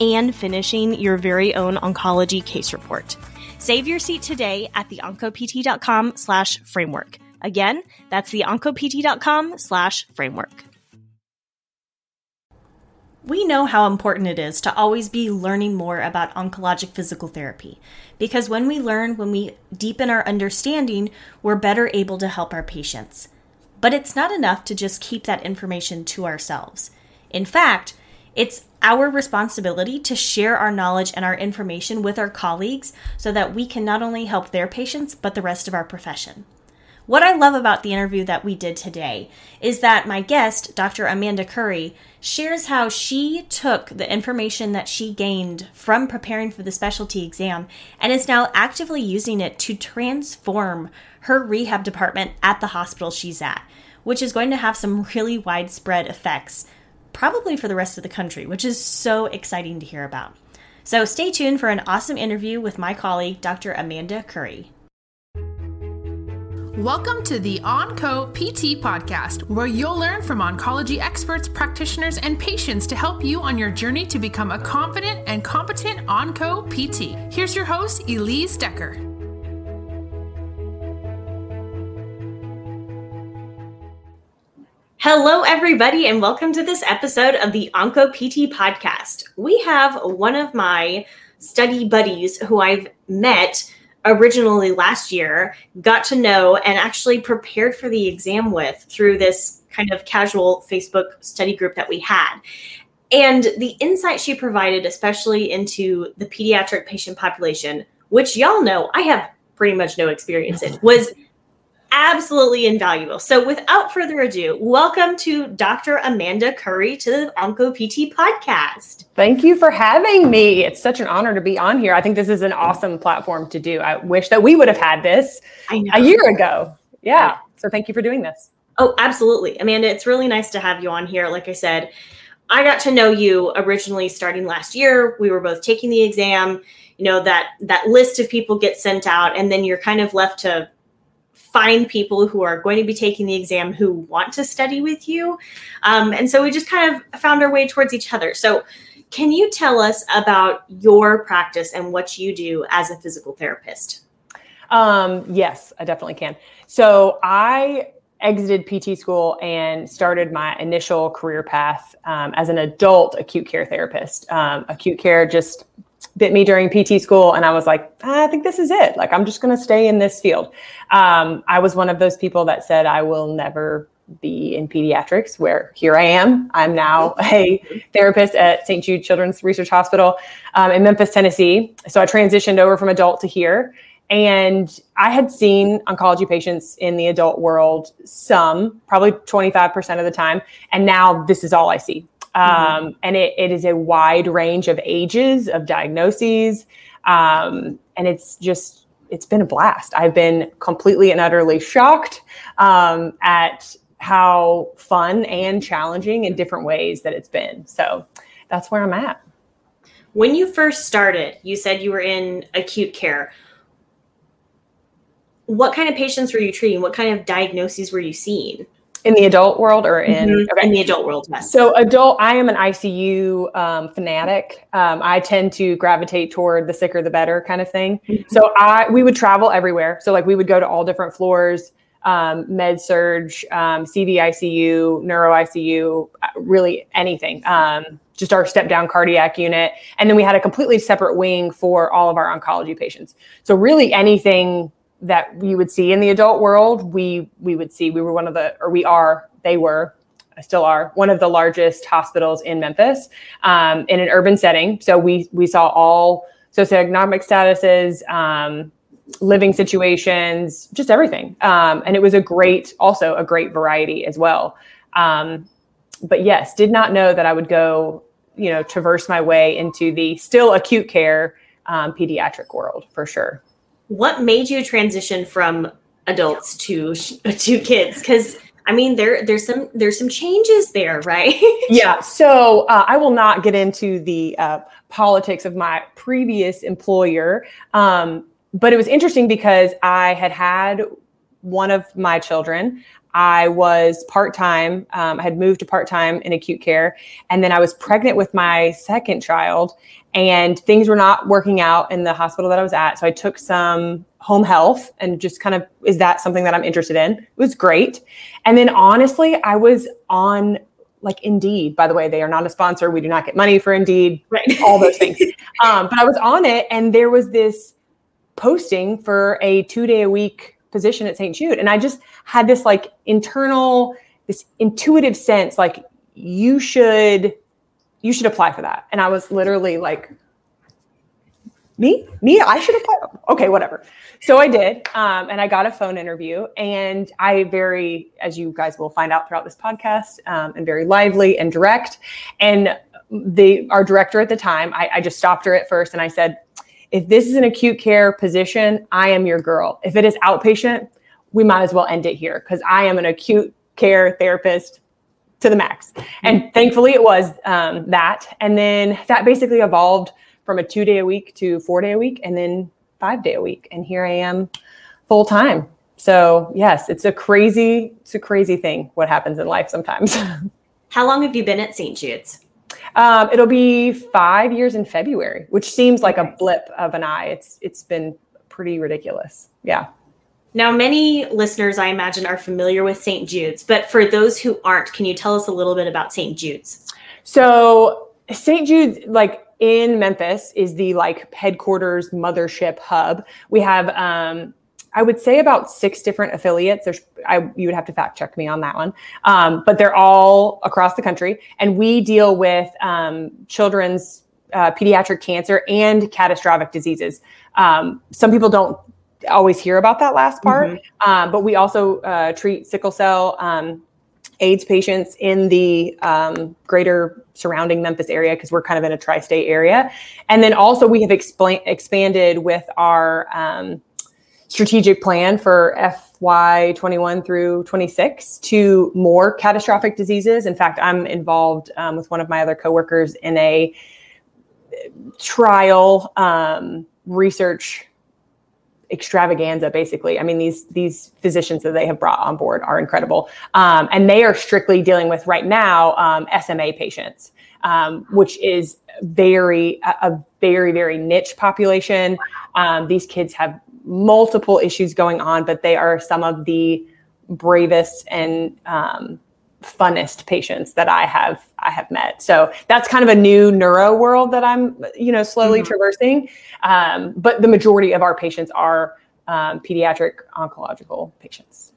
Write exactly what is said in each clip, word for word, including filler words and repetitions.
and finishing your very own oncology case report. Save your seat today at the oncopt.com slash framework. Again, that's the oncopt.com slash framework. We know how important it is to always be learning more about oncologic physical therapy, because when we learn, when we deepen our understanding, we're better able to help our patients. But it's not enough to just keep that information to ourselves. In fact, it's our responsibility to share our knowledge and our information with our colleagues so that we can not only help their patients, but the rest of our profession. What I love about the interview that we did today is that my guest, Doctor Amanda Curry, shares how she took the information that she gained from preparing for the specialty exam and is now actively using it to transform her rehab department at the hospital she's at, which is going to have some really widespread effects, probably for the rest of the country, which is so exciting to hear about. So stay tuned for an awesome interview with my colleague, Doctor Amanda Curry. Welcome to the OncoPT podcast, where you'll learn from oncology experts, practitioners, and patients to help you on your journey to become a confident and competent OncoPT. Here's your host, Elise Decker. Hello, everybody, and welcome to this episode of the OncoPT podcast. We have one of my study buddies who I've met originally last year, got to know, and actually prepared for the exam with through this kind of casual Facebook study group that we had. And the insight she provided, especially into the pediatric patient population, which y'all know I have pretty much no experience in, was absolutely invaluable. So without further ado, welcome to Doctor Amanda Curry to the OncoPT podcast. Thank you for having me. It's such an honor to be on here. I think this is an awesome platform to do. I wish that we would have had this a year ago. Yeah. So thank you for doing this. Oh, absolutely. Amanda, it's really nice to have you on here. Like I said, I got to know you originally starting last year. We were both taking the exam. You know, that that list of people gets sent out, and then you're kind of left to find people who are going to be taking the exam who want to study with you. Um, and so we just kind of found our way towards each other. So can you tell us about your practice and what you do as a physical therapist? Um, yes, I definitely can. So I exited P T school and started my initial career path um, as an adult acute care therapist. Um, acute care just bit me during P T school. And I was like, I think this is it. Like, I'm just going to stay in this field. Um, I was one of those people that said, I will never be in pediatrics, where here I am. I'm now a therapist at Saint Jude Children's Research Hospital um, in Memphis, Tennessee. So I transitioned over from adult to here. And I had seen oncology patients in the adult world, some, probably twenty-five percent of the time. And now this is all I see. Mm-hmm. Um, and it, it is a wide range of ages, of diagnoses. Um, and it's just, it's been a blast. I've been completely and utterly shocked um, at how fun and challenging in different ways that it's been. So that's where I'm at. When you first started, you said you were in acute care. What kind of patients were you treating? What kind of diagnoses were you seeing? In the adult world or in, mm-hmm. okay. in the adult world? Yes. So adult, I am an I C U um, fanatic. Um, I tend to gravitate toward the sicker, the better kind of thing. Mm-hmm. So I, we would travel everywhere. So like we would go to all different floors, um, med surge, um, C V I C U, neuro I C U, really anything. Um, just our step down cardiac unit. And then we had a completely separate wing for all of our oncology patients. So really anything that you would see in the adult world, we we would see. We were one of the, or we are, they were, I still are, one of the largest hospitals in Memphis um, in an urban setting. So we we saw all socioeconomic statuses, um, living situations, just everything. Um, and it was a great, also a great variety as well. Um, but yes, did not know that I would go, you know, traverse my way into the still acute care um, pediatric world for sure. What made you transition from adults to to kids? Because I mean, there there's some there's some changes there, right? Yeah. So uh, I will not get into the uh, politics of my previous employer, um, but it was interesting because I had had one of my children. I was part-time, um, I had moved to part-time in acute care. And then I was pregnant with my second child and things were not working out in the hospital that I was at. So I took some home health and just kind of, is that something that I'm interested in? It was great. And then honestly, I was on like Indeed, by the way, they are not a sponsor. We do not get money for Indeed, right. All those things. Um, but I was on it and there was this posting for a two day a week position at Saint Jude. And I just had this like internal, this intuitive sense, like you should, you should apply for that. And I was literally like, me, me, I should apply. Okay, whatever. So I did. Um, and I got a phone interview and I very, as you guys will find out throughout this podcast, um, and very lively and direct. And the, our director at the time, I, I just stopped her at first and I said, if this is an acute care position, I am your girl. If it is outpatient, we might as well end it here because I am an acute care therapist to the max. And thankfully it was um, that. And then that basically evolved from a two day a week to four day a week and then five day a week. And here I am full time. So yes, it's a crazy, it's a crazy thing what happens in life sometimes. How long have you been at Saint Jude's? Um, it'll be five years in February, which seems like a blip of an eye. It's it's been pretty ridiculous. Yeah. Now, many listeners, I imagine, are familiar with Saint Jude's, but for those who aren't, can you tell us a little bit about Saint Jude's? So Saint Jude's, like in Memphis, is the like headquarters mothership hub. We have, um, I would say, about six different affiliates. There's, I, you would have to fact check me on that one. Um, but they're all across the country. And we deal with um, children's uh, pediatric cancer and catastrophic diseases. Um, some people don't always hear about that last part. Mm-hmm. Um, but we also uh, treat sickle cell um, AIDS patients in the um, greater surrounding Memphis area because we're kind of in a tri-state area. And then also we have expla- expanded with our um strategic plan for F Y twenty-one through twenty-six to more catastrophic diseases. In fact, I'm involved um, with one of my other coworkers in a trial um, research extravaganza, basically. I mean, these these physicians that they have brought on board are incredible. Um, and they are strictly dealing with right now um, S M A patients, um, which is very, a, a very, very niche population. Um, these kids have multiple issues going on, but they are some of the bravest and um, funnest patients that I have I have met. So that's kind of a new neuro world that I'm, you know, slowly mm-hmm. traversing. Um, but the majority of our patients are um, pediatric oncological patients.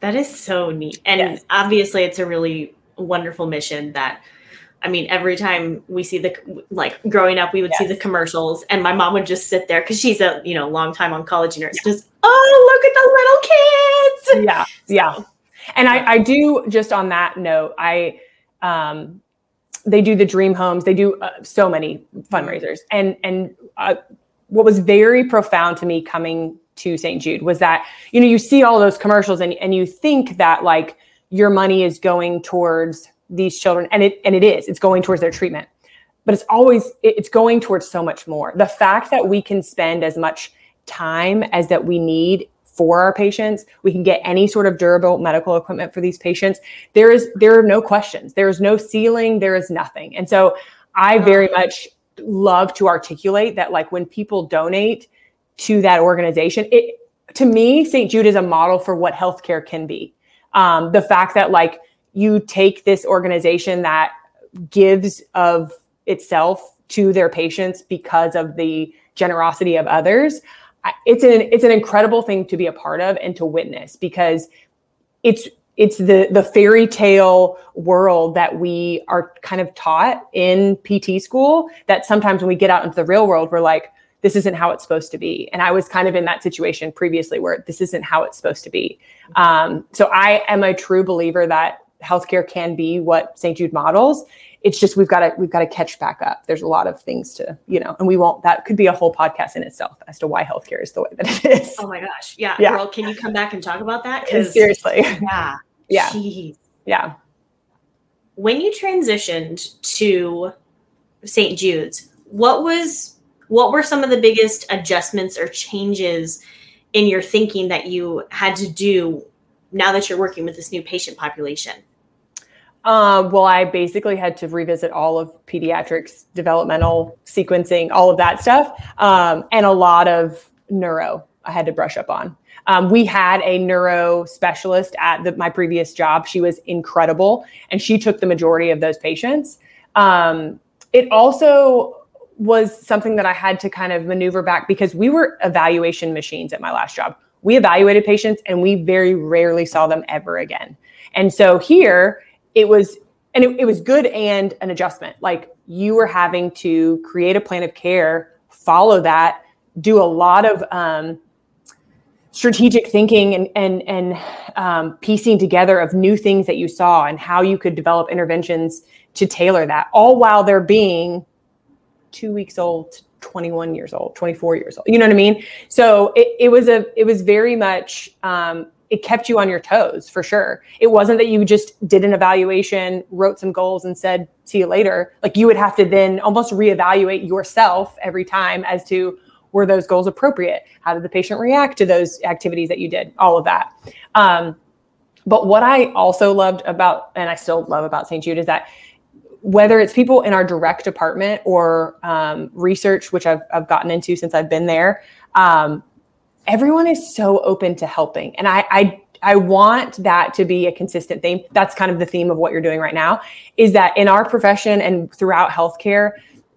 That is so neat, and yes. Obviously, it's a really wonderful mission that. I mean, every time we see the, like growing up, we would yes. see the commercials and my mom would just sit there because she's a, you know, longtime oncology nurse. Yeah. Just, oh, look at the little kids. Yeah. Yeah. And I, I do just on that note, I, um, they do the dream homes. They do uh, so many fundraisers. And, and uh, what was very profound to me coming to Saint Jude was that, you know, you see all those commercials and, and you think that like your money is going towards these children. And it, and it is, it's going towards their treatment, but it's always, it's going towards so much more. The fact that we can spend as much time as that we need for our patients, we can get any sort of durable medical equipment for these patients. There is, there are no questions. There is no ceiling. There is nothing. And so I very much love to articulate that, like when people donate to that organization, it, to me, Saint Jude is a model for what healthcare can be. Um, the fact that like, you take this organization that gives of itself to their patients because of the generosity of others. It's an, it's an incredible thing to be a part of and to witness because it's, it's the, the fairy tale world that we are kind of taught in P T school that sometimes when we get out into the real world, we're like, this isn't how it's supposed to be. And I was kind of in that situation previously where this isn't how it's supposed to be. Um, so I am a true believer that healthcare can be what Saint Jude models. It's just, we've got to, we've got to catch back up. There's a lot of things to, you know, and we won't, that could be a whole podcast in itself as to why healthcare is the way that it is. Oh my gosh. Yeah. yeah. Girl, can you come back and talk about that? Cause seriously. Yeah. Yeah. Jeez. Yeah. When you transitioned to Saint Jude's, what was, what were some of the biggest adjustments or changes in your thinking that you had to do now that you're working with this new patient population? Uh, well, I basically had to revisit all of pediatrics, developmental sequencing, all of that stuff, um, and a lot of neuro I had to brush up on. Um, we had a neuro specialist at the, my previous job. She was incredible, and she took the majority of those patients. Um, it also was something that I had to kind of maneuver back, because we were evaluation machines at my last job. We evaluated patients, and we very rarely saw them ever again. And so here, it was, and it, it was good and an adjustment. Like, you were having to create a plan of care, follow that, do a lot of um, strategic thinking and and and um, piecing together of new things that you saw and how you could develop interventions to tailor that, all while they're being two weeks old, twenty-one years old, twenty-four years old. You know what I mean? So it, it was a, it was very much, um, it kept you on your toes for sure. It wasn't that you just did an evaluation, wrote some goals and said, see you later. Like, you would have to then almost reevaluate yourself every time as to, were those goals appropriate? How did the patient react to those activities that you did? All of that. Um, but what I also loved about, and I still love about Saint Jude, is that whether it's people in our direct department or um, research, which I've, I've gotten into since I've been there, um, everyone is so open to helping. And I, I, I want that to be a consistent theme. That's kind of the theme of what you're doing right now, is that in our profession and throughout healthcare,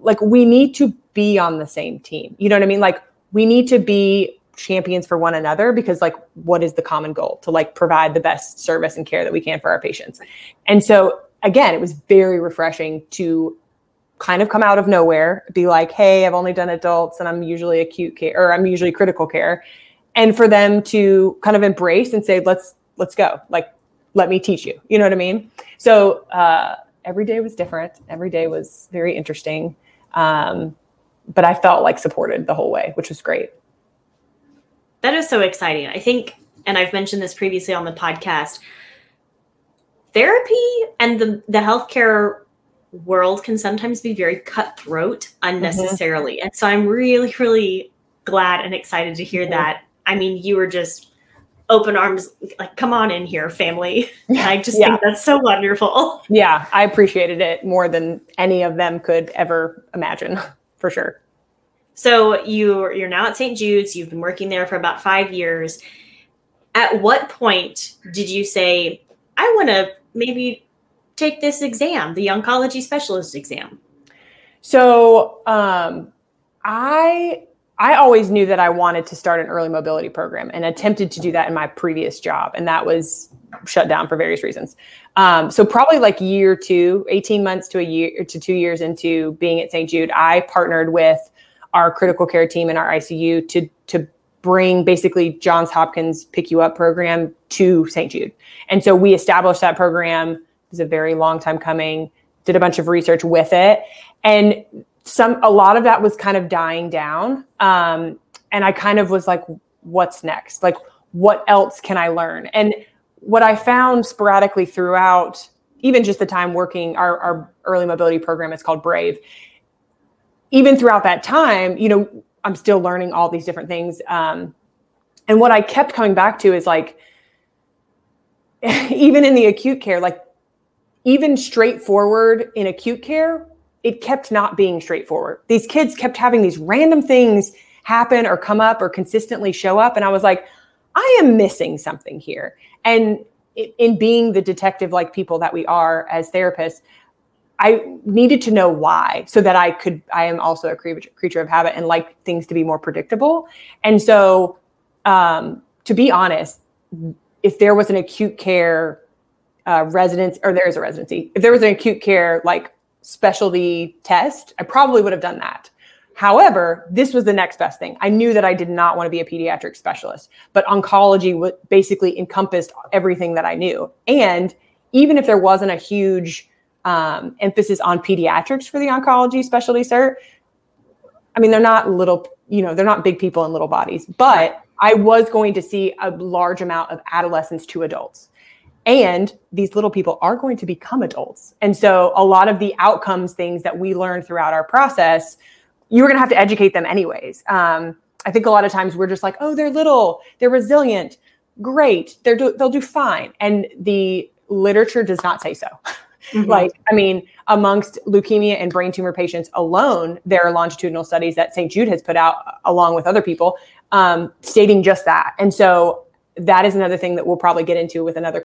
like, we need to be on the same team. You know what I mean? Like, we need to be champions for one another, because, like, what is the common goal? To, like, provide the best service and care that we can for our patients. And so, again, it was very refreshing to kind of come out of nowhere, be like, hey, I've only done adults and I'm usually acute care, or I'm usually critical care. And for them to kind of embrace and say, let's, let's go. Like, let me teach you. You know what I mean? So uh, every day was different. Every day was very interesting. Um, but I felt like supported the whole way, which was great. That is so exciting. I think, and I've mentioned this previously on the podcast, therapy and the, the healthcare world can sometimes be very cutthroat unnecessarily. Mm-hmm. And so I'm really, really glad and excited to hear mm-hmm. that. I mean, you were just open arms, like, come on in here, family. Yeah. I just yeah. think that's so wonderful. Yeah. I appreciated it more than any of them could ever imagine, for sure. So you, you're now at Saint Jude's. You've been working there for about five years. At what point did you say, I want to maybe take this exam, the oncology specialist exam? So um, I I always knew that I wanted to start an early mobility program, and attempted to do that in my previous job. And that was shut down for various reasons. Um, so probably like year two, eighteen months to a year to two years into being at Saint Jude, I partnered with our critical care team and our I C U to to bring basically Johns Hopkins Pick You Up program to Saint Jude. And so we established that program. It was a very long time coming, did a bunch of research with it. And some, a lot of that was kind of dying down. Um, and I kind of was like, what's next? Like, what else can I learn? And what I found sporadically throughout, even just the time working, our, our early mobility program is called Brave. Even throughout that time, you know, I'm still learning all these different things. Um, and what I kept coming back to is, like, even in the acute care, like, even straightforward in acute care, it kept not being straightforward. These kids kept having these random things happen or come up or consistently show up. And I was like, I am missing something here. And in being the detective-like people that we are as therapists, I needed to know why, so that I could, I am also a creature of habit and like things to be more predictable. And so, um, to be honest, if there was an acute care uh, residence, or there is a residency, if there was an acute care, like, specialty test, I probably would have done that. However, this was the next best thing. I knew that I did not want to be a pediatric specialist, but oncology would basically encompassed everything that I knew. And even if there wasn't a huge um, emphasis on pediatrics for the oncology specialty cert, I mean, they're not little, you know, they're not big people in little bodies, but I was going to see a large amount of adolescents to adults. And these little people are going to become adults. And so a lot of the outcomes things that we learned throughout our process, you were going to have to educate them anyways. Um, I think a lot of times we're just like, oh, they're little, they're resilient, great, they're do- they'll do fine. And the literature does not say so. Mm-hmm. Like, I mean, amongst leukemia and brain tumor patients alone, there are longitudinal studies that Saint Jude has put out along with other people um, stating just that. And so that is another thing that we'll probably get into with another